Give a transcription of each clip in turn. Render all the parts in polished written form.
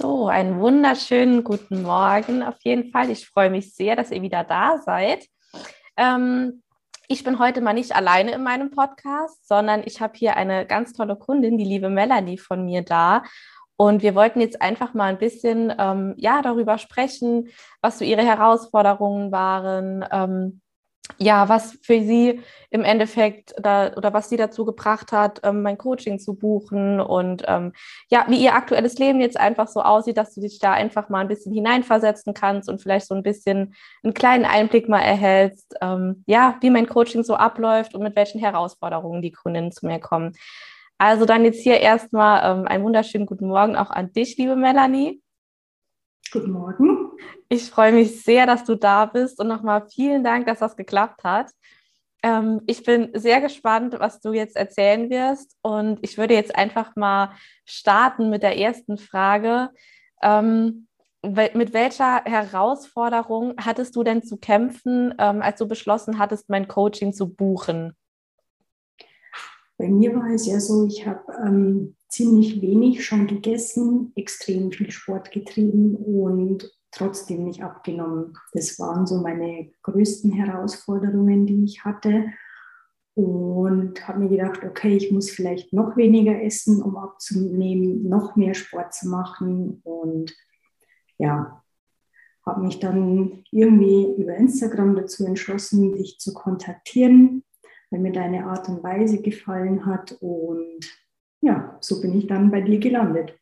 So, einen wunderschönen guten Morgen auf jeden Fall. Ich freue mich sehr, dass ihr wieder da seid. Ich bin heute mal nicht alleine in meinem Podcast, sondern ich habe hier eine ganz tolle Kundin, die liebe Melanie von mir da. Und wir wollten jetzt einfach mal ein bisschen darüber sprechen, was so ihre Herausforderungen waren, was für sie im Endeffekt oder was sie dazu gebracht hat, mein Coaching zu buchen und wie ihr aktuelles Leben jetzt einfach so aussieht, dass du dich da einfach mal ein bisschen hineinversetzen kannst und vielleicht so ein bisschen einen kleinen Einblick mal erhältst, wie mein Coaching so abläuft und mit welchen Herausforderungen die Kundinnen zu mir kommen. Also dann jetzt hier erstmal einen wunderschönen guten Morgen auch an dich, liebe Melanie. Guten Morgen. Ich freue mich sehr, dass du da bist und nochmal vielen Dank, dass das geklappt hat. Ich bin sehr gespannt, was du jetzt erzählen wirst und ich würde jetzt einfach mal starten mit der ersten Frage. Mit welcher Herausforderung hattest du denn zu kämpfen, als du beschlossen hattest, mein Coaching zu buchen? Bei mir war es ja so, ich habe ziemlich wenig schon gegessen, extrem viel Sport getrieben und trotzdem nicht abgenommen. Das waren so meine größten Herausforderungen, die ich hatte. Und habe mir gedacht, okay, ich muss vielleicht noch weniger essen, um abzunehmen, noch mehr Sport zu machen. Und ja, habe mich dann irgendwie über Instagram dazu entschlossen, dich zu kontaktieren, weil mir deine Art und Weise gefallen hat und ja, so bin ich dann bei dir gelandet.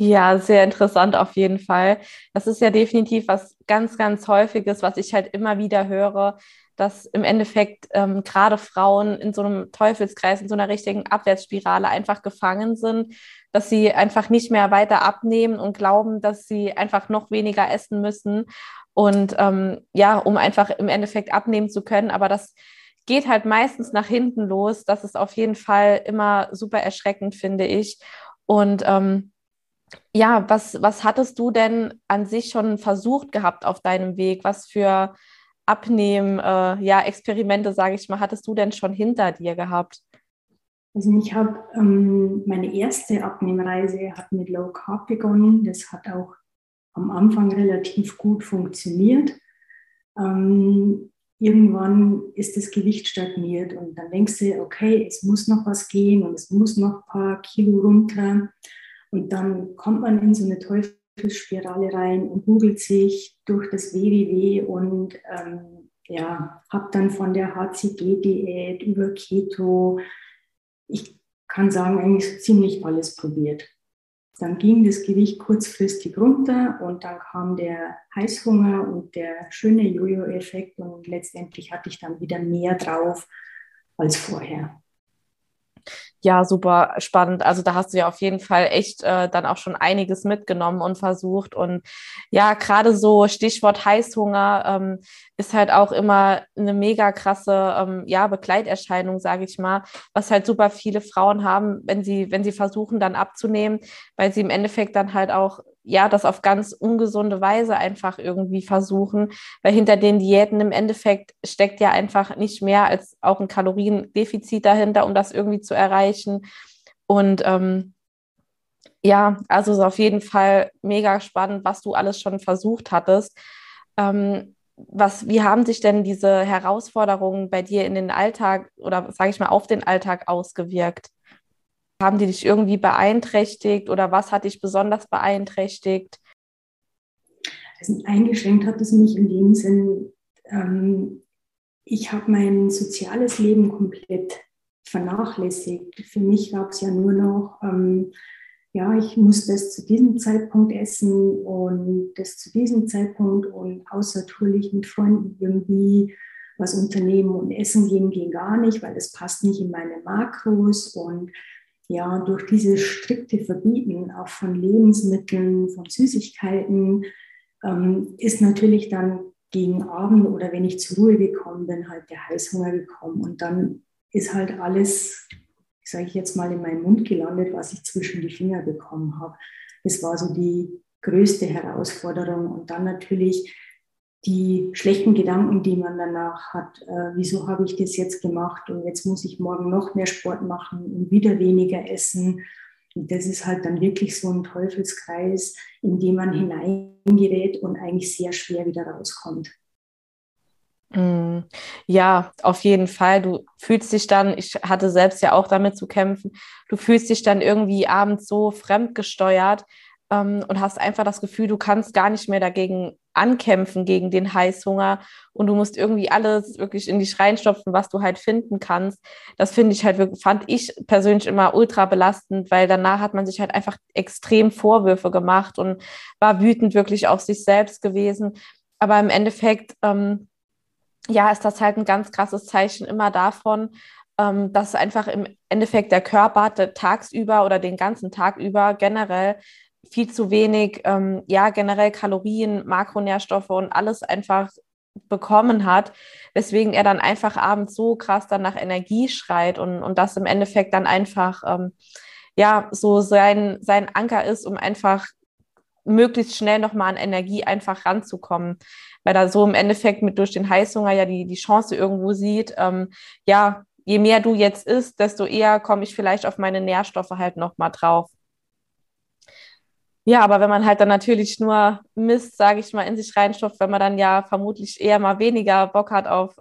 Ja, sehr interessant auf jeden Fall. Das ist ja definitiv was ganz, ganz Häufiges, was ich halt immer wieder höre, dass im Endeffekt gerade Frauen in so einem Teufelskreis, in so einer richtigen Abwärtsspirale einfach gefangen sind, dass sie einfach nicht mehr weiter abnehmen und glauben, dass sie einfach noch weniger essen müssen und um einfach im Endeffekt abnehmen zu können, aber das geht halt meistens nach hinten los. Das ist auf jeden Fall immer super erschreckend, finde ich. Und was hattest du denn an sich schon versucht gehabt auf deinem Weg? Was für Abnehmen-Experimente, sage ich mal, hattest du denn schon hinter dir gehabt? Also ich habe meine erste Abnehmreise hat mit Low Carb begonnen. Das hat auch am Anfang relativ gut funktioniert. Irgendwann ist das Gewicht stagniert und dann denkst du, okay, es muss noch was gehen und es muss noch ein paar Kilo runter. Und dann kommt man in so eine Teufelsspirale rein und googelt sich durch das WWW und habe dann von der HCG-Diät über Keto, ich kann sagen, eigentlich so ziemlich alles probiert. Dann ging das Gewicht kurzfristig runter und dann kam der Heißhunger und der schöne Jojo-Effekt und letztendlich hatte ich dann wieder mehr drauf als vorher. Ja, super spannend. Also da hast du ja auf jeden Fall echt dann auch schon einiges mitgenommen und versucht. Und ja, gerade so Stichwort Heißhunger ist halt auch immer eine mega krasse Begleiterscheinung, sage ich mal, was halt super viele Frauen haben, wenn sie versuchen dann abzunehmen, weil sie im Endeffekt dann halt auch das auf ganz ungesunde Weise einfach irgendwie versuchen, weil hinter den Diäten im Endeffekt steckt ja einfach nicht mehr als auch ein Kaloriendefizit dahinter, um das irgendwie zu erreichen. Und also ist auf jeden Fall mega spannend, was du alles schon versucht hattest. Wie haben sich denn diese Herausforderungen bei dir in den Alltag oder sage ich mal auf den Alltag ausgewirkt? Haben die dich irgendwie beeinträchtigt oder was hat dich besonders beeinträchtigt? Also eingeschränkt hat es mich in dem Sinn, ich habe mein soziales Leben komplett vernachlässigt. Für mich gab es ja nur noch, ich muss das zu diesem Zeitpunkt essen und das zu diesem Zeitpunkt und außertourlich mit Freunden irgendwie was unternehmen und essen gehen, geht gar nicht, weil das passt nicht in meine Makros und ja, durch dieses strikte Verbieten auch von Lebensmitteln, von Süßigkeiten, ist natürlich dann gegen Abend oder wenn ich zur Ruhe gekommen bin, halt der Heißhunger gekommen. Und dann ist halt alles, sage ich jetzt mal, in meinen Mund gelandet, was ich zwischen die Finger bekommen habe. Das war so die größte Herausforderung. Und dann natürlich die schlechten Gedanken, die man danach hat, wieso habe ich das jetzt gemacht und jetzt muss ich morgen noch mehr Sport machen und wieder weniger essen. Und das ist halt dann wirklich so ein Teufelskreis, in den man hineingerät und eigentlich sehr schwer wieder rauskommt. Ja, auf jeden Fall. Du fühlst dich dann, ich hatte selbst ja auch damit zu kämpfen, du fühlst dich dann irgendwie abends so fremdgesteuert und hast einfach das Gefühl, du kannst gar nicht mehr dagegen ankämpfen, gegen den Heißhunger, und du musst irgendwie alles wirklich in dich reinstopfen, was du halt finden kannst. Das fand ich persönlich immer ultra belastend, weil danach hat man sich halt einfach extrem Vorwürfe gemacht und war wütend wirklich auf sich selbst gewesen. Aber im Endeffekt ist das halt ein ganz krasses Zeichen immer davon, dass einfach im Endeffekt der Körper tagsüber oder den ganzen Tag über generell viel zu wenig, generell Kalorien, Makronährstoffe und alles einfach bekommen hat, weswegen er dann einfach abends so krass dann nach Energie schreit und das im Endeffekt dann einfach, so sein Anker ist, um einfach möglichst schnell nochmal an Energie einfach ranzukommen, weil er so im Endeffekt mit durch den Heißhunger ja die Chance irgendwo sieht, je mehr du jetzt isst, desto eher komme ich vielleicht auf meine Nährstoffe halt nochmal drauf. Ja, aber wenn man halt dann natürlich nur Mist, sage ich mal, in sich reinstopft, wenn man dann ja vermutlich eher mal weniger Bock hat auf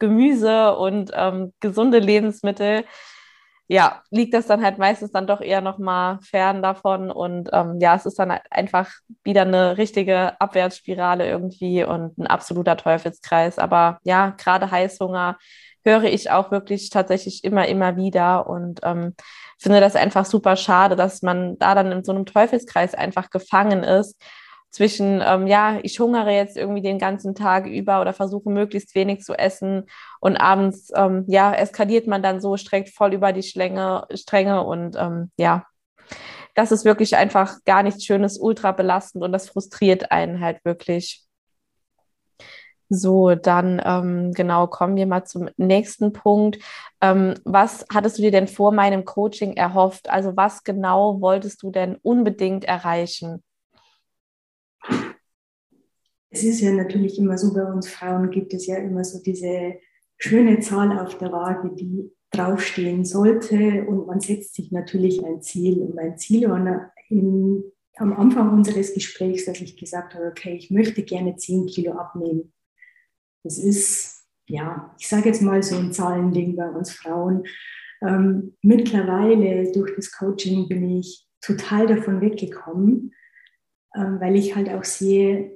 Gemüse und gesunde Lebensmittel, ja, liegt das dann halt meistens dann doch eher nochmal fern davon. Und es ist dann halt einfach wieder eine richtige Abwärtsspirale irgendwie und ein absoluter Teufelskreis. Aber ja, gerade Heißhunger höre ich auch wirklich tatsächlich immer, immer wieder und finde das einfach super schade, dass man da dann in so einem Teufelskreis einfach gefangen ist zwischen, ich hungere jetzt irgendwie den ganzen Tag über oder versuche möglichst wenig zu essen, und abends, eskaliert man dann so, streckt voll über die Stränge und das ist wirklich einfach gar nichts Schönes, ultra belastend, und das frustriert einen halt wirklich. So, dann kommen wir mal zum nächsten Punkt. Was hattest du dir denn vor meinem Coaching erhofft? Also was genau wolltest du denn unbedingt erreichen? Es ist ja natürlich immer so, bei uns Frauen gibt es ja immer so diese schöne Zahl auf der Waage, die draufstehen sollte, und man setzt sich natürlich ein Ziel. Und mein Ziel war am Anfang unseres Gesprächs, dass ich gesagt habe, okay, ich möchte gerne 10 Kilo abnehmen. Das ist, ich sage jetzt mal so ein Zahlending bei uns Frauen. Mittlerweile durch das Coaching bin ich total davon weggekommen, weil ich halt auch sehe,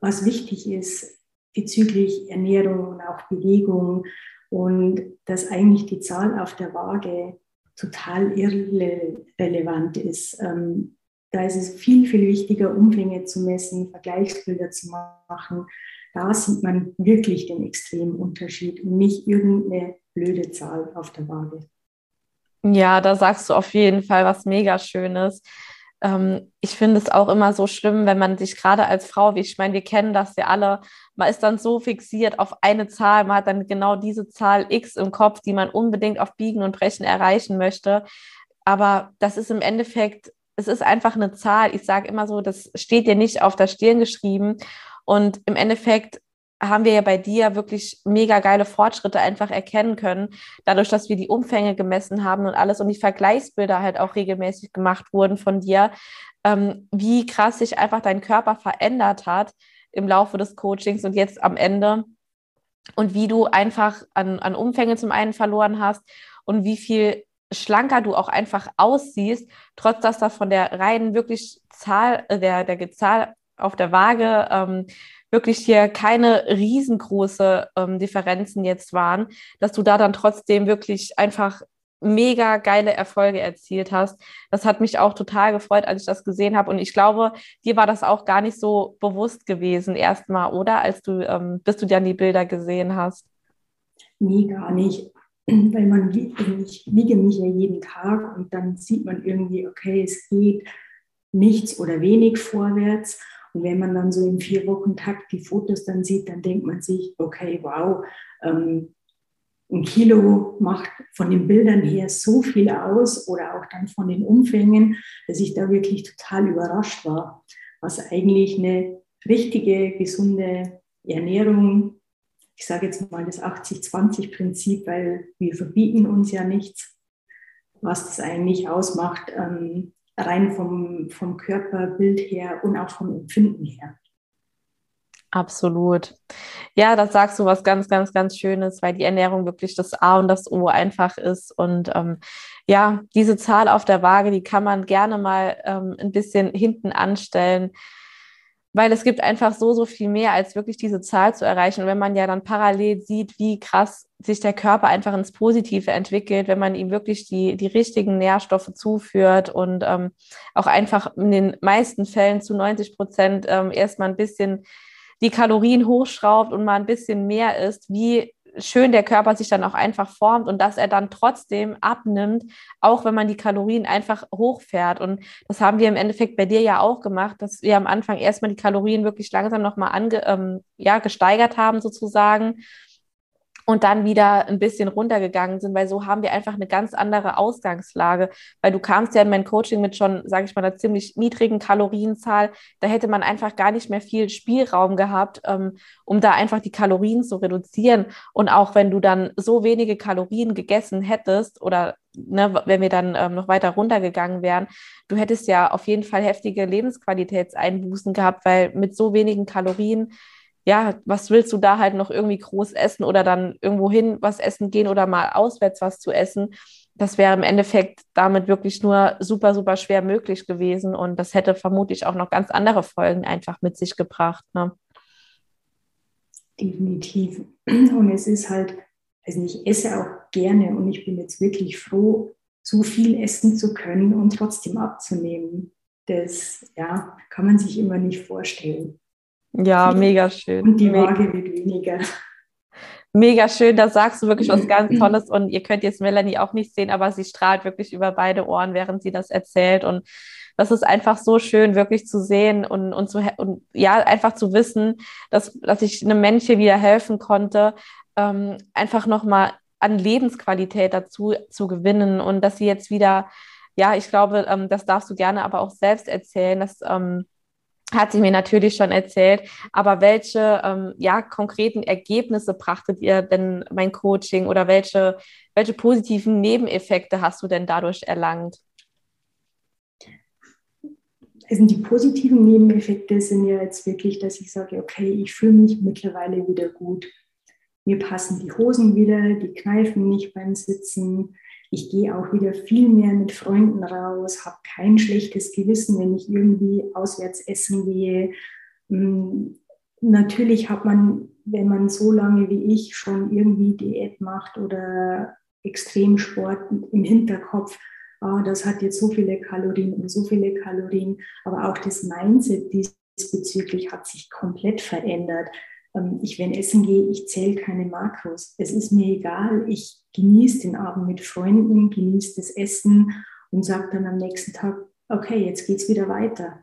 was wichtig ist bezüglich Ernährung und auch Bewegung, und dass eigentlich die Zahl auf der Waage total irrelevant ist. Da ist es viel, viel wichtiger, Umfänge zu messen, Vergleichsbilder zu machen. Da sieht man wirklich den extremen Unterschied und nicht irgendeine blöde Zahl auf der Waage. Ja, da sagst du auf jeden Fall was mega Schönes. Ich finde es auch immer so schlimm, wenn man sich gerade als Frau, ich meine, wir kennen das ja alle, man ist dann so fixiert auf eine Zahl, man hat dann genau diese Zahl X im Kopf, die man unbedingt auf Biegen und Brechen erreichen möchte. Aber das ist im Endeffekt, es ist einfach eine Zahl. Ich sage immer so, das steht dir nicht auf der Stirn geschrieben. Und im Endeffekt haben wir ja bei dir wirklich mega geile Fortschritte einfach erkennen können, dadurch, dass wir die Umfänge gemessen haben und alles und die Vergleichsbilder halt auch regelmäßig gemacht wurden von dir, wie krass sich einfach dein Körper verändert hat im Laufe des Coachings und jetzt am Ende, und wie du einfach an Umfänge zum einen verloren hast und wie viel schlanker du auch einfach aussiehst, trotz dass da von der reinen wirklich Zahl, der Zahl auf der Waage wirklich hier keine riesengroße Differenzen jetzt waren, dass du da dann trotzdem wirklich einfach mega geile Erfolge erzielt hast. Das hat mich auch total gefreut, als ich das gesehen habe, und ich glaube, dir war das auch gar nicht so bewusst gewesen erstmal, oder? Als du, bis du dann die Bilder gesehen hast. Nee, gar nicht. Weil ich wiege mich ja jeden Tag und dann sieht man irgendwie, okay, es geht nichts oder wenig vorwärts. Und wenn man dann so im 4-Wochen-Takt die Fotos dann sieht, dann denkt man sich, okay, wow, ein Kilo macht von den Bildern her so viel aus oder auch dann von den Umfängen, dass ich da wirklich total überrascht war, was eigentlich eine richtige, gesunde Ernährung, ich sage jetzt mal das 80-20-Prinzip, weil wir verbieten uns ja nichts, was das eigentlich ausmacht, rein vom Körperbild her und auch vom Empfinden her. Absolut. Ja, das sagst du was ganz, ganz, ganz Schönes, weil die Ernährung wirklich das A und das O einfach ist. Und ja, diese Zahl auf der Waage, die kann man gerne mal ein bisschen hinten anstellen, weil es gibt einfach so viel mehr, als wirklich diese Zahl zu erreichen. Und wenn man ja dann parallel sieht, wie krass sich der Körper einfach ins Positive entwickelt, wenn man ihm wirklich die richtigen Nährstoffe zuführt und auch einfach in den meisten Fällen zu 90% erstmal ein bisschen die Kalorien hochschraubt und mal ein bisschen mehr isst, wie schön der Körper sich dann auch einfach formt und dass er dann trotzdem abnimmt, auch wenn man die Kalorien einfach hochfährt. Und das haben wir im Endeffekt bei dir ja auch gemacht, dass wir am Anfang erstmal die Kalorien wirklich langsam nochmal gesteigert haben sozusagen und dann wieder ein bisschen runtergegangen sind, weil so haben wir einfach eine ganz andere Ausgangslage, weil du kamst ja in mein Coaching mit schon, sage ich mal, einer ziemlich niedrigen Kalorienzahl, da hätte man einfach gar nicht mehr viel Spielraum gehabt, um da einfach die Kalorien zu reduzieren. Und auch wenn du dann so wenige Kalorien gegessen hättest oder wenn wir dann noch weiter runtergegangen wären, du hättest ja auf jeden Fall heftige Lebensqualitätseinbußen gehabt, weil mit so wenigen Kalorien, ja, was willst du da halt noch irgendwie groß essen oder dann irgendwo hin was essen gehen oder mal auswärts was zu essen? Das wäre im Endeffekt damit wirklich nur super, super schwer möglich gewesen und das hätte vermutlich auch noch ganz andere Folgen einfach mit sich gebracht. Ne? Definitiv. Und es ist halt, ich esse auch gerne und ich bin jetzt wirklich froh, so viel essen zu können und trotzdem abzunehmen. Das kann man sich immer nicht vorstellen. Ja, mega schön. Und die Waage wird weniger. Mega schön, da sagst du wirklich was ganz Tolles und ihr könnt jetzt Melanie auch nicht sehen, aber sie strahlt wirklich über beide Ohren, während sie das erzählt und das ist einfach so schön, wirklich zu sehen und einfach zu wissen, dass ich einem Menschen wieder helfen konnte, einfach nochmal an Lebensqualität dazu zu gewinnen und dass sie jetzt wieder, ja, ich glaube, das darfst du gerne aber auch selbst erzählen, dass hat sie mir natürlich schon erzählt, aber welche konkreten Ergebnisse brachtet ihr denn mein Coaching oder welche positiven Nebeneffekte hast du denn dadurch erlangt? Also die positiven Nebeneffekte sind ja jetzt wirklich, dass ich sage, okay, ich fühle mich mittlerweile wieder gut. Mir passen die Hosen wieder, die kneifen nicht beim Sitzen. Ich gehe auch wieder viel mehr mit Freunden raus, habe kein schlechtes Gewissen, wenn ich irgendwie auswärts essen gehe. Natürlich hat man, wenn man so lange wie ich schon irgendwie Diät macht oder Extremsport im Hinterkopf, das hat jetzt so viele Kalorien und so viele Kalorien, aber auch das Mindset diesbezüglich hat sich komplett verändert. Ich, wenn essen gehe, ich zähle keine Makros. Es ist mir egal, ich genieße den Abend mit Freunden, genieße das Essen und sage dann am nächsten Tag, okay, jetzt geht's wieder weiter.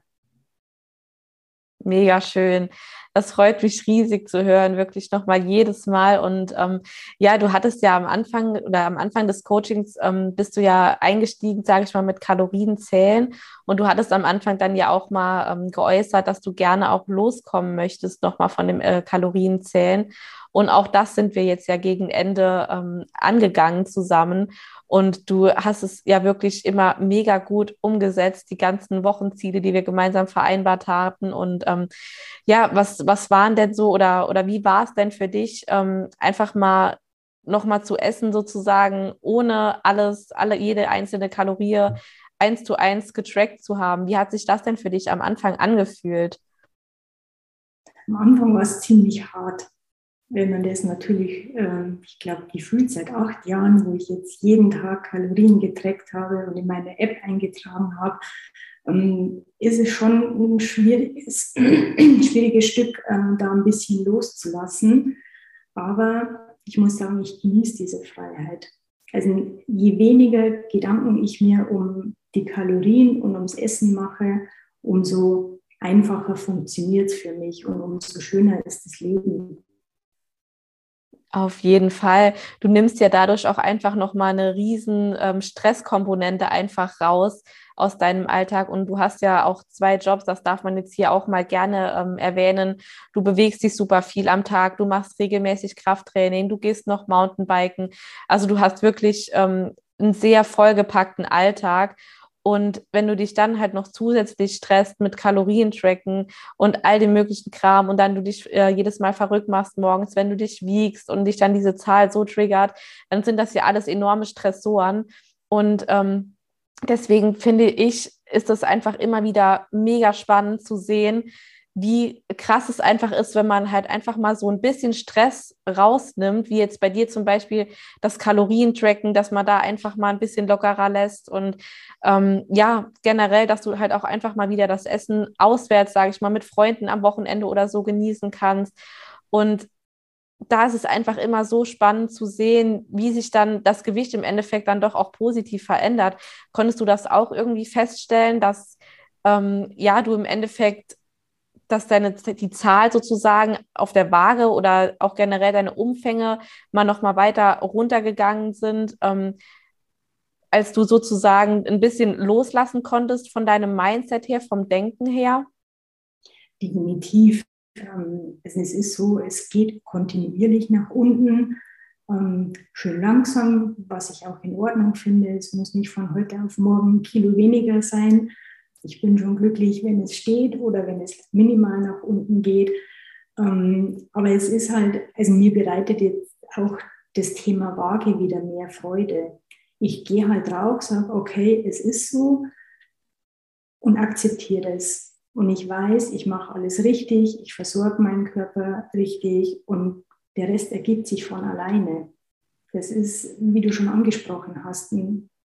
Mega schön. Das freut mich riesig zu hören, wirklich nochmal jedes Mal. Und du hattest ja am Anfang des Coachings bist du ja eingestiegen, sage ich mal, mit Kalorienzählen. Und du hattest am Anfang dann ja auch mal geäußert, dass du gerne auch loskommen möchtest, nochmal von dem Kalorienzählen. Und auch das sind wir jetzt ja gegen Ende angegangen zusammen. Und du hast es ja wirklich immer mega gut umgesetzt, die ganzen Wochenziele, die wir gemeinsam vereinbart hatten. Und was waren denn so oder wie war es denn für dich, einfach mal nochmal zu essen sozusagen, ohne jede einzelne Kalorie 1:1 getrackt zu haben? Wie hat sich das denn für dich am Anfang angefühlt? Am Anfang war es ziemlich hart. Wenn man das natürlich, ich glaube, gefühlt seit 8 Jahren, wo ich jetzt jeden Tag Kalorien getrackt habe und in meine App eingetragen habe, ist es schon ein schwieriges Stück, da ein bisschen loszulassen. Aber ich muss sagen, ich genieße diese Freiheit. Also je weniger Gedanken ich mir um die Kalorien und ums Essen mache, umso einfacher funktioniert es für mich und umso schöner ist das Leben. Auf jeden Fall. Du nimmst ja dadurch auch einfach nochmal eine riesen Stresskomponente einfach raus aus deinem Alltag und du hast ja auch 2 Jobs, das darf man jetzt hier auch mal gerne erwähnen. Du bewegst dich super viel am Tag, du machst regelmäßig Krafttraining, du gehst noch Mountainbiken. Also du hast wirklich einen sehr vollgepackten Alltag. Und wenn du dich dann halt noch zusätzlich stresst mit Kalorientracken und all dem möglichen Kram und dann du dich jedes Mal verrückt machst morgens, wenn du dich wiegst und dich dann diese Zahl so triggert, dann sind das ja alles enorme Stressoren. Und deswegen finde ich, ist das einfach immer wieder mega spannend zu sehen, wie krass es einfach ist, wenn man halt einfach mal so ein bisschen Stress rausnimmt, wie jetzt bei dir zum Beispiel das Kalorientracken, dass man da einfach mal ein bisschen lockerer lässt und ja, generell, dass du halt auch einfach mal wieder das Essen auswärts, sage ich mal, mit Freunden am Wochenende oder so genießen kannst. Und da ist es einfach immer so spannend zu sehen, wie sich dann das Gewicht im Endeffekt dann doch auch positiv verändert. Konntest du das auch irgendwie feststellen, dass ja, du im Endeffekt, dass die Zahl sozusagen auf der Waage oder auch generell deine Umfänge mal noch mal weiter runtergegangen sind, als du sozusagen ein bisschen loslassen konntest von deinem Mindset her, vom Denken her? Definitiv. Es ist so, es geht kontinuierlich nach unten, schön langsam, was ich auch in Ordnung finde. Es muss nicht von heute auf morgen ein Kilo weniger sein. Ich bin schon glücklich, wenn es steht oder wenn es minimal nach unten geht. Aber es ist halt, also mir bereitet jetzt auch das Thema Waage wieder mehr Freude. Ich gehe halt drauf, sage, okay, es ist so und akzeptiere es. Und ich weiß, ich mache alles richtig, ich versorge meinen Körper richtig und der Rest ergibt sich von alleine. Das ist, wie du schon angesprochen hast,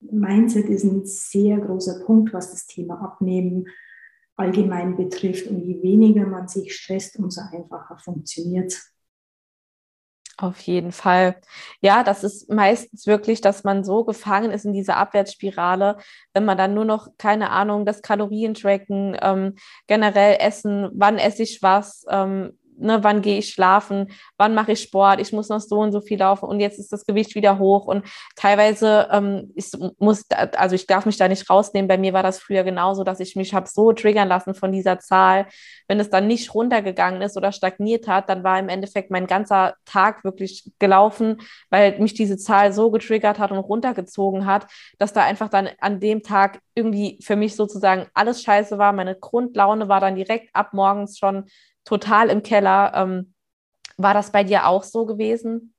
Mindset ist ein sehr großer Punkt, was das Thema Abnehmen allgemein betrifft. Und je weniger man sich stresst, umso einfacher funktioniert es. Auf jeden Fall. Ja, das ist meistens wirklich, dass man so gefangen ist in dieser Abwärtsspirale, wenn man dann nur noch, keine Ahnung, das Kalorientracken, generell Essen, wann esse ich was, wann gehe ich schlafen, wann mache ich Sport, ich muss noch so und so viel laufen und jetzt ist das Gewicht wieder hoch und teilweise, ich darf mich da nicht rausnehmen, bei mir war das früher genauso, dass ich mich habe so triggern lassen von dieser Zahl, wenn es dann nicht runtergegangen ist oder stagniert hat, dann war im Endeffekt mein ganzer Tag wirklich gelaufen, weil mich diese Zahl so getriggert hat und runtergezogen hat, dass da einfach dann an dem Tag irgendwie für mich sozusagen alles scheiße war, meine Grundlaune war dann direkt ab morgens schon total im Keller. War das bei dir auch so gewesen?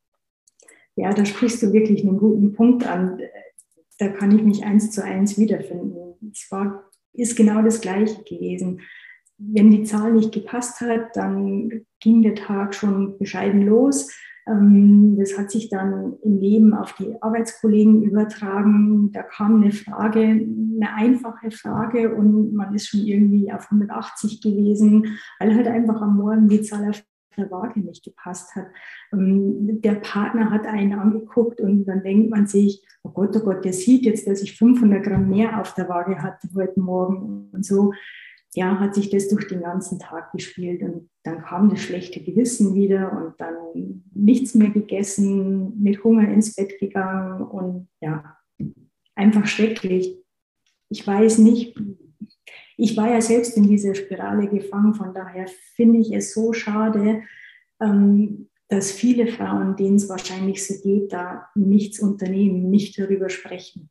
Ja, da sprichst du wirklich einen guten Punkt an. Da kann ich mich 1:1 wiederfinden. Es ist genau das Gleiche gewesen. Wenn die Zahl nicht gepasst hat, dann ging der Tag schon bescheiden los. Das hat sich dann im Leben auf die Arbeitskollegen übertragen. Da kam eine Frage, eine einfache Frage und man ist schon irgendwie auf 180 gewesen, weil halt einfach am Morgen die Zahl auf der Waage nicht gepasst hat. Der Partner hat einen angeguckt und dann denkt man sich, oh Gott, der sieht jetzt, dass ich 500 Gramm mehr auf der Waage hatte heute Morgen und so. Ja, hat sich das durch den ganzen Tag gespielt und dann kam das schlechte Gewissen wieder und dann nichts mehr gegessen, mit Hunger ins Bett gegangen und ja, einfach schrecklich. Ich weiß nicht, ich war ja selbst in dieser Spirale gefangen, von daher finde ich es so schade, dass viele Frauen, denen es wahrscheinlich so geht, da nichts unternehmen, nicht darüber sprechen.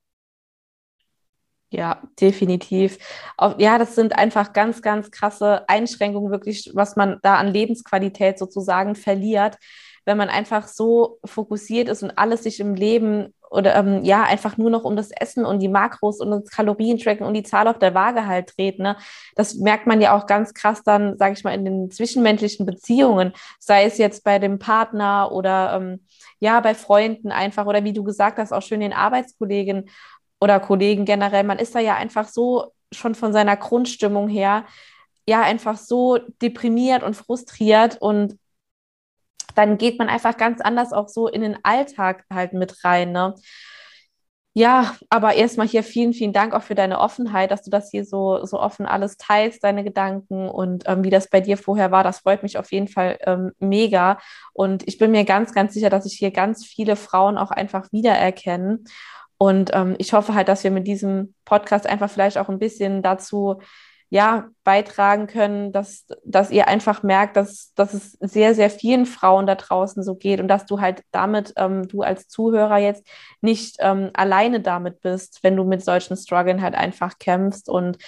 Ja, definitiv. Ja, das sind einfach ganz, ganz krasse Einschränkungen wirklich, was man da an Lebensqualität sozusagen verliert, wenn man einfach so fokussiert ist und alles sich im Leben oder einfach nur noch um das Essen und die Makros und das Kalorientracken und die Zahl auf der Waage halt dreht. Ne? Das merkt man ja auch ganz krass dann, sage ich mal, in den zwischenmenschlichen Beziehungen, sei es jetzt bei dem Partner oder bei Freunden einfach oder wie du gesagt hast, auch schön den Arbeitskollegen oder Kollegen generell, man ist da ja einfach so schon von seiner Grundstimmung her ja einfach so deprimiert und frustriert und dann geht man einfach ganz anders auch so in den Alltag halt mit rein, ne? Ja, aber erstmal hier vielen, vielen Dank auch für deine Offenheit, dass du das hier so offen alles teilst, deine Gedanken und wie das bei dir vorher war, das freut mich auf jeden Fall mega und ich bin mir ganz, ganz sicher, dass ich hier ganz viele Frauen auch einfach wiedererkenne. Und ich hoffe halt, dass wir mit diesem Podcast einfach vielleicht auch ein bisschen dazu ja, beitragen können, dass ihr einfach merkt, dass es sehr, sehr vielen Frauen da draußen so geht und dass du halt damit, du als Zuhörer jetzt nicht alleine damit bist, wenn du mit solchen Struggeln halt einfach kämpfst. Und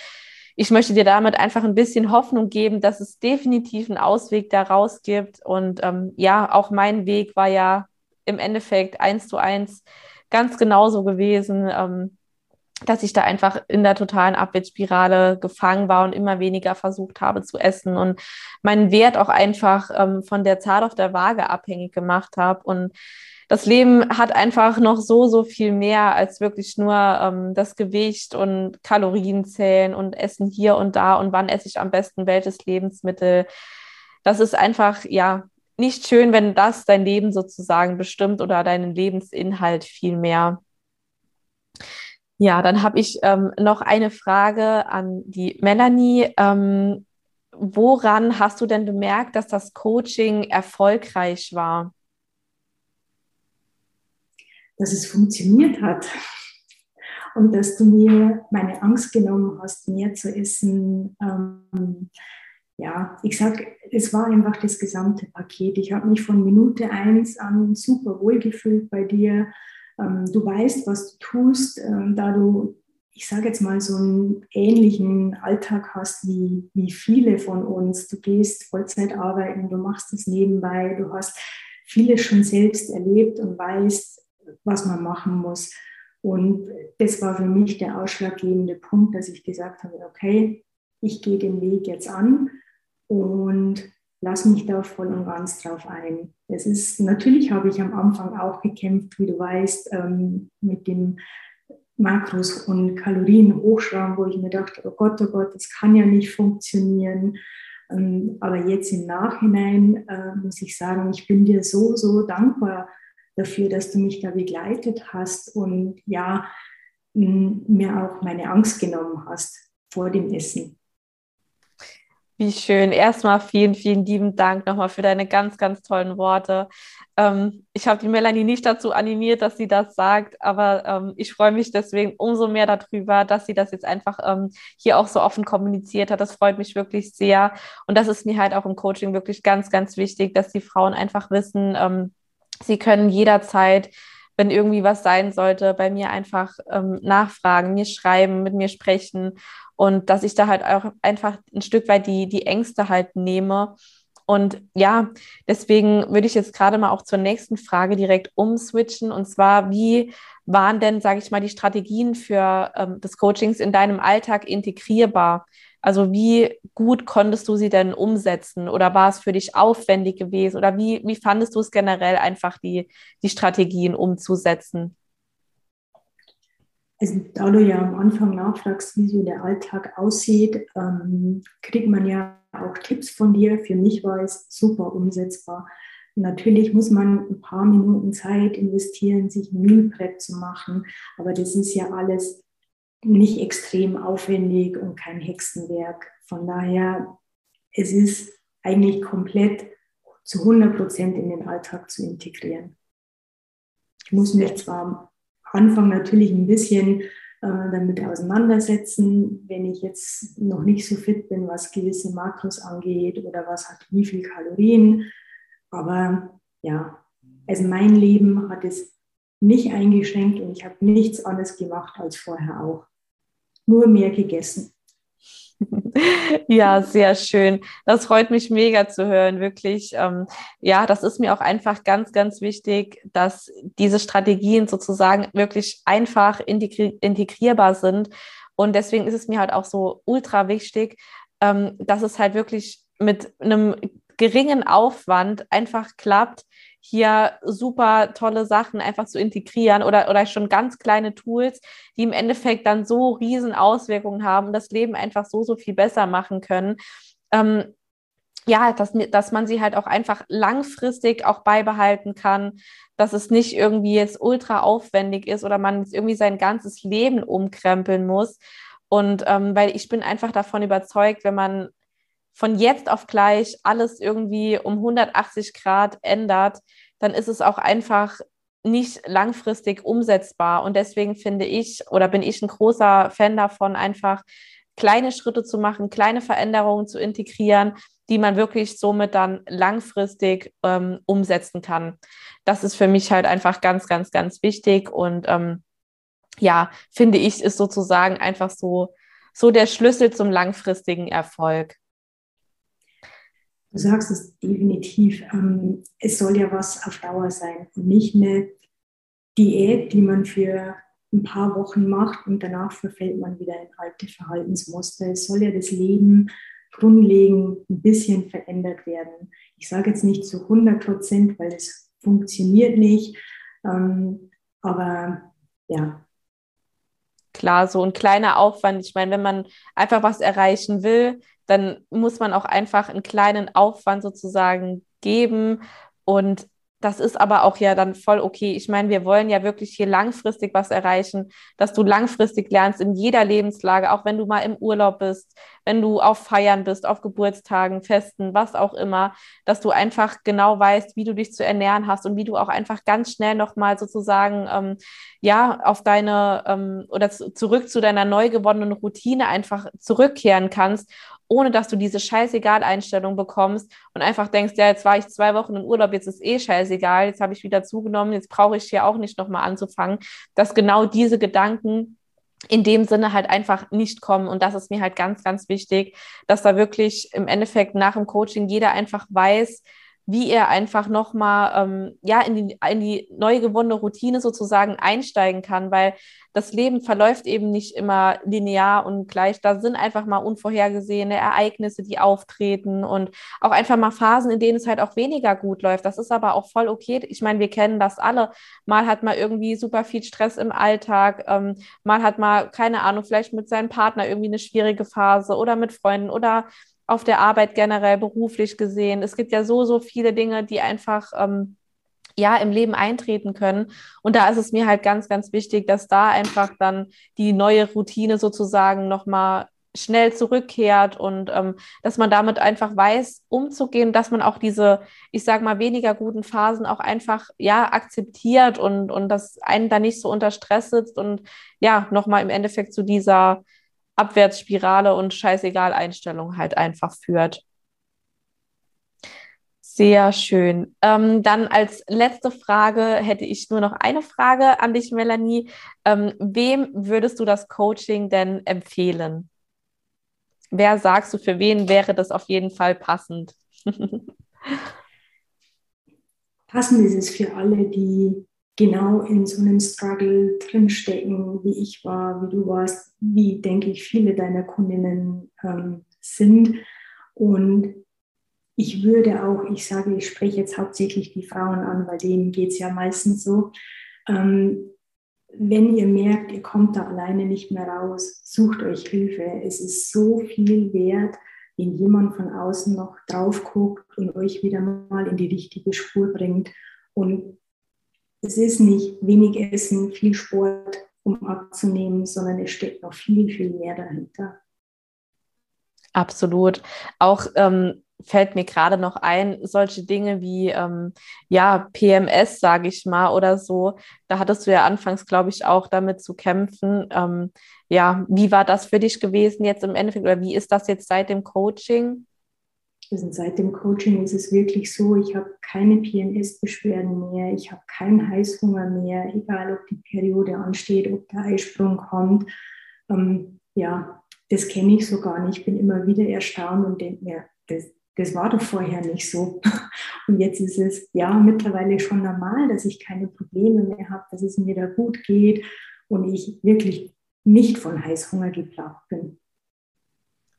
ich möchte dir damit einfach ein bisschen Hoffnung geben, dass es definitiv einen Ausweg daraus gibt. Und ja, auch mein Weg war ja im Endeffekt 1:1 ganz genauso gewesen, dass ich da einfach in der totalen Abwärtsspirale gefangen war und immer weniger versucht habe zu essen und meinen Wert auch einfach von der Zahl auf der Waage abhängig gemacht habe. Und das Leben hat einfach noch so viel mehr als wirklich nur das Gewicht und Kalorien zählen und Essen hier und da und wann esse ich am besten welches Lebensmittel. Das ist einfach, ja, nicht schön, wenn das dein Leben sozusagen bestimmt oder deinen Lebensinhalt viel mehr. Ja, dann habe ich noch eine Frage an die Melanie. Woran hast du denn bemerkt, dass das Coaching erfolgreich war? Dass es funktioniert hat und dass du mir meine Angst genommen hast, mehr zu essen. Ja, ich sage, es war einfach das gesamte Paket. Ich habe mich von Minute 1 an super wohlgefühlt bei dir. Du weißt, was du tust, da du, ich sage jetzt mal, so einen ähnlichen Alltag hast wie viele von uns. Du gehst Vollzeit arbeiten, du machst es nebenbei, du hast vieles schon selbst erlebt und weißt, was man machen muss. Und das war für mich der ausschlaggebende Punkt, dass ich gesagt habe, okay, ich gehe den Weg jetzt an und lass mich da voll und ganz drauf ein. Es ist, natürlich habe ich am Anfang auch gekämpft, wie du weißt, mit dem Makros- und Kalorien-Hochschrauben, wo ich mir dachte, oh Gott, das kann ja nicht funktionieren. Aber jetzt im Nachhinein muss ich sagen, ich bin dir so dankbar dafür, dass du mich da begleitet hast und ja, mir auch meine Angst genommen hast vor dem Essen. Wie schön. Erstmal vielen, vielen lieben Dank nochmal für deine ganz, ganz tollen Worte. Ich habe die Melanie nicht dazu animiert, dass sie das sagt, aber ich freue mich deswegen umso mehr darüber, dass sie das jetzt einfach hier auch so offen kommuniziert hat. Das freut mich wirklich sehr. Und das ist mir halt auch im Coaching wirklich ganz, ganz wichtig, dass die Frauen einfach wissen, sie können jederzeit, wenn irgendwie was sein sollte, bei mir einfach nachfragen, mir schreiben, mit mir sprechen. Und dass ich da halt auch einfach ein Stück weit die Ängste halt nehme. Und ja, deswegen würde ich jetzt gerade mal auch zur nächsten Frage direkt umswitchen. Und zwar, wie waren denn, sage ich mal, die Strategien für des Coachings in deinem Alltag integrierbar? Also wie gut konntest du sie denn umsetzen? Oder war es für dich aufwendig gewesen? Oder wie fandest du es generell einfach, die Strategien umzusetzen? Also, da du ja am Anfang nachfragst, wie so der Alltag aussieht, kriegt man ja auch Tipps von dir. Für mich war es super umsetzbar. Natürlich muss man ein paar Minuten Zeit investieren, sich ein Meal Prep zu machen. Aber das ist ja alles nicht extrem aufwendig und kein Hexenwerk. Von daher, es ist eigentlich komplett zu 100% in den Alltag zu integrieren. Ich muss mich zwar Anfang natürlich ein bisschen damit auseinandersetzen, wenn ich jetzt noch nicht so fit bin, was gewisse Makros angeht oder was hat wie viel Kalorien. Aber ja, also mein Leben hat es nicht eingeschränkt und ich habe nichts anderes gemacht als vorher auch. Nur mehr gegessen. Ja, sehr schön. Das freut mich mega zu hören, wirklich. Ja, das ist mir auch einfach ganz, ganz wichtig, dass diese Strategien sozusagen wirklich einfach integrierbar sind. Und deswegen ist es mir halt auch so ultra wichtig, dass es halt wirklich mit einem geringen Aufwand einfach klappt, hier super tolle Sachen einfach zu integrieren oder schon ganz kleine Tools, die im Endeffekt dann so riesen Auswirkungen haben und das Leben einfach so viel besser machen können. Ja, dass man sie halt auch einfach langfristig auch beibehalten kann, dass es nicht irgendwie jetzt ultra aufwendig ist oder man jetzt irgendwie sein ganzes Leben umkrempeln muss. Und weil ich bin einfach davon überzeugt, wenn man von jetzt auf gleich alles irgendwie um 180 Grad ändert, dann ist es auch einfach nicht langfristig umsetzbar. Und deswegen finde ich oder bin ich ein großer Fan davon, einfach kleine Schritte zu machen, kleine Veränderungen zu integrieren, die man wirklich somit dann langfristig umsetzen kann. Das ist für mich halt einfach ganz, ganz, ganz wichtig und ja, finde ich, ist sozusagen einfach so der Schlüssel zum langfristigen Erfolg. Du sagst es definitiv. Es soll ja was auf Dauer sein und nicht eine Diät, die man für ein paar Wochen macht und danach verfällt man wieder in alte Verhaltensmuster. Es soll ja das Leben grundlegend ein bisschen verändert werden. Ich sage jetzt nicht zu 100%, weil es funktioniert nicht, aber ja. Klar, so ein kleiner Aufwand. Ich meine, wenn man einfach was erreichen will, dann muss man auch einfach einen kleinen Aufwand sozusagen geben und das ist aber auch ja dann voll okay. Ich meine, wir wollen ja wirklich hier langfristig was erreichen, dass du langfristig lernst in jeder Lebenslage, auch wenn du mal im Urlaub bist, wenn du auf Feiern bist, auf Geburtstagen, Festen, was auch immer, dass du einfach genau weißt, wie du dich zu ernähren hast und wie du auch einfach ganz schnell nochmal sozusagen, auf deine oder zurück zu deiner neu gewonnenen Routine einfach zurückkehren kannst, ohne dass du diese Scheißegal-Einstellung bekommst und einfach denkst, ja, jetzt war ich 2 Wochen im Urlaub, jetzt ist eh scheißegal, jetzt habe ich wieder zugenommen, jetzt brauche ich hier auch nicht nochmal anzufangen, dass genau diese Gedanken in dem Sinne halt einfach nicht kommen. Und das ist mir halt ganz, ganz wichtig, dass da wirklich im Endeffekt nach dem Coaching jeder einfach weiß, wie er einfach nochmal in die neu gewonnene Routine sozusagen einsteigen kann, weil das Leben verläuft eben nicht immer linear und gleich. Da sind einfach mal unvorhergesehene Ereignisse, die auftreten und auch einfach mal Phasen, in denen es halt auch weniger gut läuft. Das ist aber auch voll okay. Ich meine, wir kennen das alle. Mal hat man irgendwie super viel Stress im Alltag, mal hat man, keine Ahnung, vielleicht mit seinem Partner irgendwie eine schwierige Phase oder mit Freunden oder auf der Arbeit generell beruflich gesehen. Es gibt ja so viele Dinge, die einfach im Leben eintreten können. Und da ist es mir halt ganz, ganz wichtig, dass da einfach dann die neue Routine sozusagen nochmal schnell zurückkehrt und dass man damit einfach weiß, umzugehen, dass man auch diese, ich sag mal, weniger guten Phasen auch einfach, akzeptiert und dass einen da nicht so unter Stress sitzt und ja, nochmal im Endeffekt zu dieser Abwärtsspirale und Scheißegal-Einstellung halt einfach führt. Sehr schön. Dann als letzte Frage hätte ich nur noch eine Frage an dich, Melanie. Wem würdest du das Coaching denn empfehlen? Wer sagst du, für wen wäre das auf jeden Fall passend? Passend ist es für alle, die genau in so einem Struggle drinstecken, wie ich war, wie du warst, wie, denke ich, viele deiner Kundinnen sind. Und ich würde auch, ich spreche jetzt hauptsächlich die Frauen an, weil denen geht es ja meistens so, wenn ihr merkt, ihr kommt da alleine nicht mehr raus, sucht euch Hilfe. Es ist so viel wert, wenn jemand von außen noch drauf guckt und euch wieder mal in die richtige Spur bringt. Und es ist nicht wenig Essen, viel Sport, um abzunehmen, sondern es steckt noch viel, viel mehr dahinter. Absolut. Auch fällt mir gerade noch ein, solche Dinge wie PMS, sage ich mal, oder so. Da hattest du ja anfangs, glaube ich, auch damit zu kämpfen. Wie war das für dich gewesen jetzt im Endeffekt oder wie ist das jetzt seit dem Coaching? Seit dem Coaching ist es wirklich so, ich habe keine PMS-Beschwerden mehr, ich habe keinen Heißhunger mehr, egal ob die Periode ansteht, ob der Eisprung kommt. Das kenne ich so gar nicht. Ich bin immer wieder erstaunt und denke mir, das war doch vorher nicht so. Und jetzt ist es mittlerweile schon normal, dass ich keine Probleme mehr habe, dass es mir da gut geht und ich wirklich nicht von Heißhunger geplagt bin.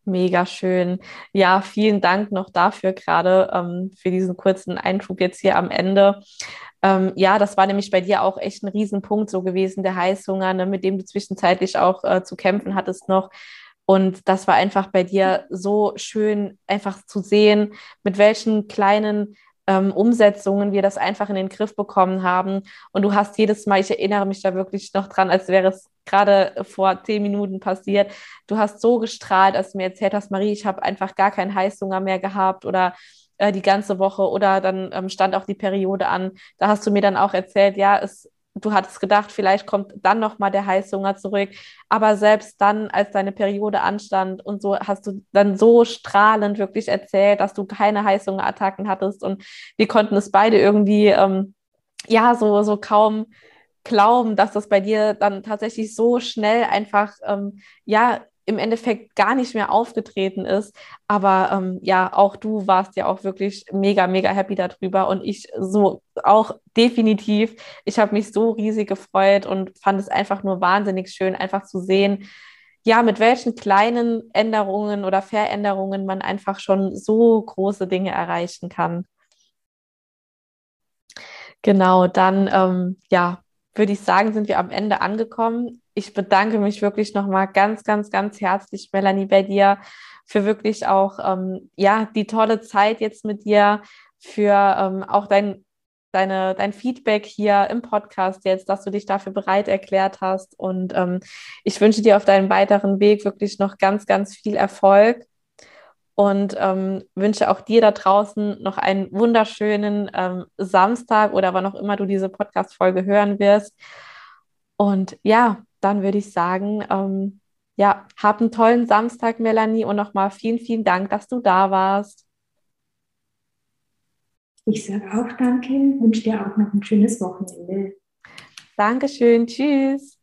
Mega schön. Ja, vielen Dank noch dafür gerade für diesen kurzen Einschub jetzt hier am Ende. Das war nämlich bei dir auch echt ein Riesenpunkt so gewesen, der Heißhunger, ne, mit dem du zwischenzeitlich auch zu kämpfen hattest noch. Und das war einfach bei dir so schön einfach zu sehen, mit welchen kleinen Umsetzungen wir das einfach in den Griff bekommen haben. Und du hast jedes Mal, ich erinnere mich da wirklich noch dran, als wäre es gerade vor 10 Minuten passiert, du hast so gestrahlt, als du mir erzählt hast, Marie, ich habe einfach gar keinen Heißhunger mehr gehabt oder die ganze Woche oder dann stand auch die Periode an. Da hast du mir dann auch erzählt, ja, es du hattest gedacht, vielleicht kommt dann nochmal der Heißhunger zurück, aber selbst dann, als deine Periode anstand und so, hast du dann so strahlend wirklich erzählt, dass du keine Heißhungerattacken hattest, und wir konnten es beide irgendwie so kaum glauben, dass das bei dir dann tatsächlich so schnell einfach im Endeffekt gar nicht mehr aufgetreten ist. Aber auch du warst ja auch wirklich mega, mega happy darüber, und ich so auch definitiv. Ich habe mich so riesig gefreut und fand es einfach nur wahnsinnig schön, einfach zu sehen, ja, mit welchen kleinen Änderungen oder Veränderungen man einfach schon so große Dinge erreichen kann. Genau, dann würde ich sagen, sind wir am Ende angekommen. Ich bedanke mich wirklich nochmal ganz, ganz, ganz herzlich, Melanie, bei dir für wirklich auch die tolle Zeit jetzt mit dir, für auch dein Feedback hier im Podcast jetzt, dass du dich dafür bereit erklärt hast. Und ich wünsche dir auf deinem weiteren Weg wirklich noch ganz, ganz viel Erfolg und wünsche auch dir da draußen noch einen wunderschönen Samstag oder wann auch immer du diese Podcast-Folge hören wirst. Und ja, dann würde ich sagen, hab einen tollen Samstag, Melanie, und nochmal vielen, vielen Dank, dass du da warst. Ich sage auch danke, wünsche dir auch noch ein schönes Wochenende. Dankeschön, tschüss.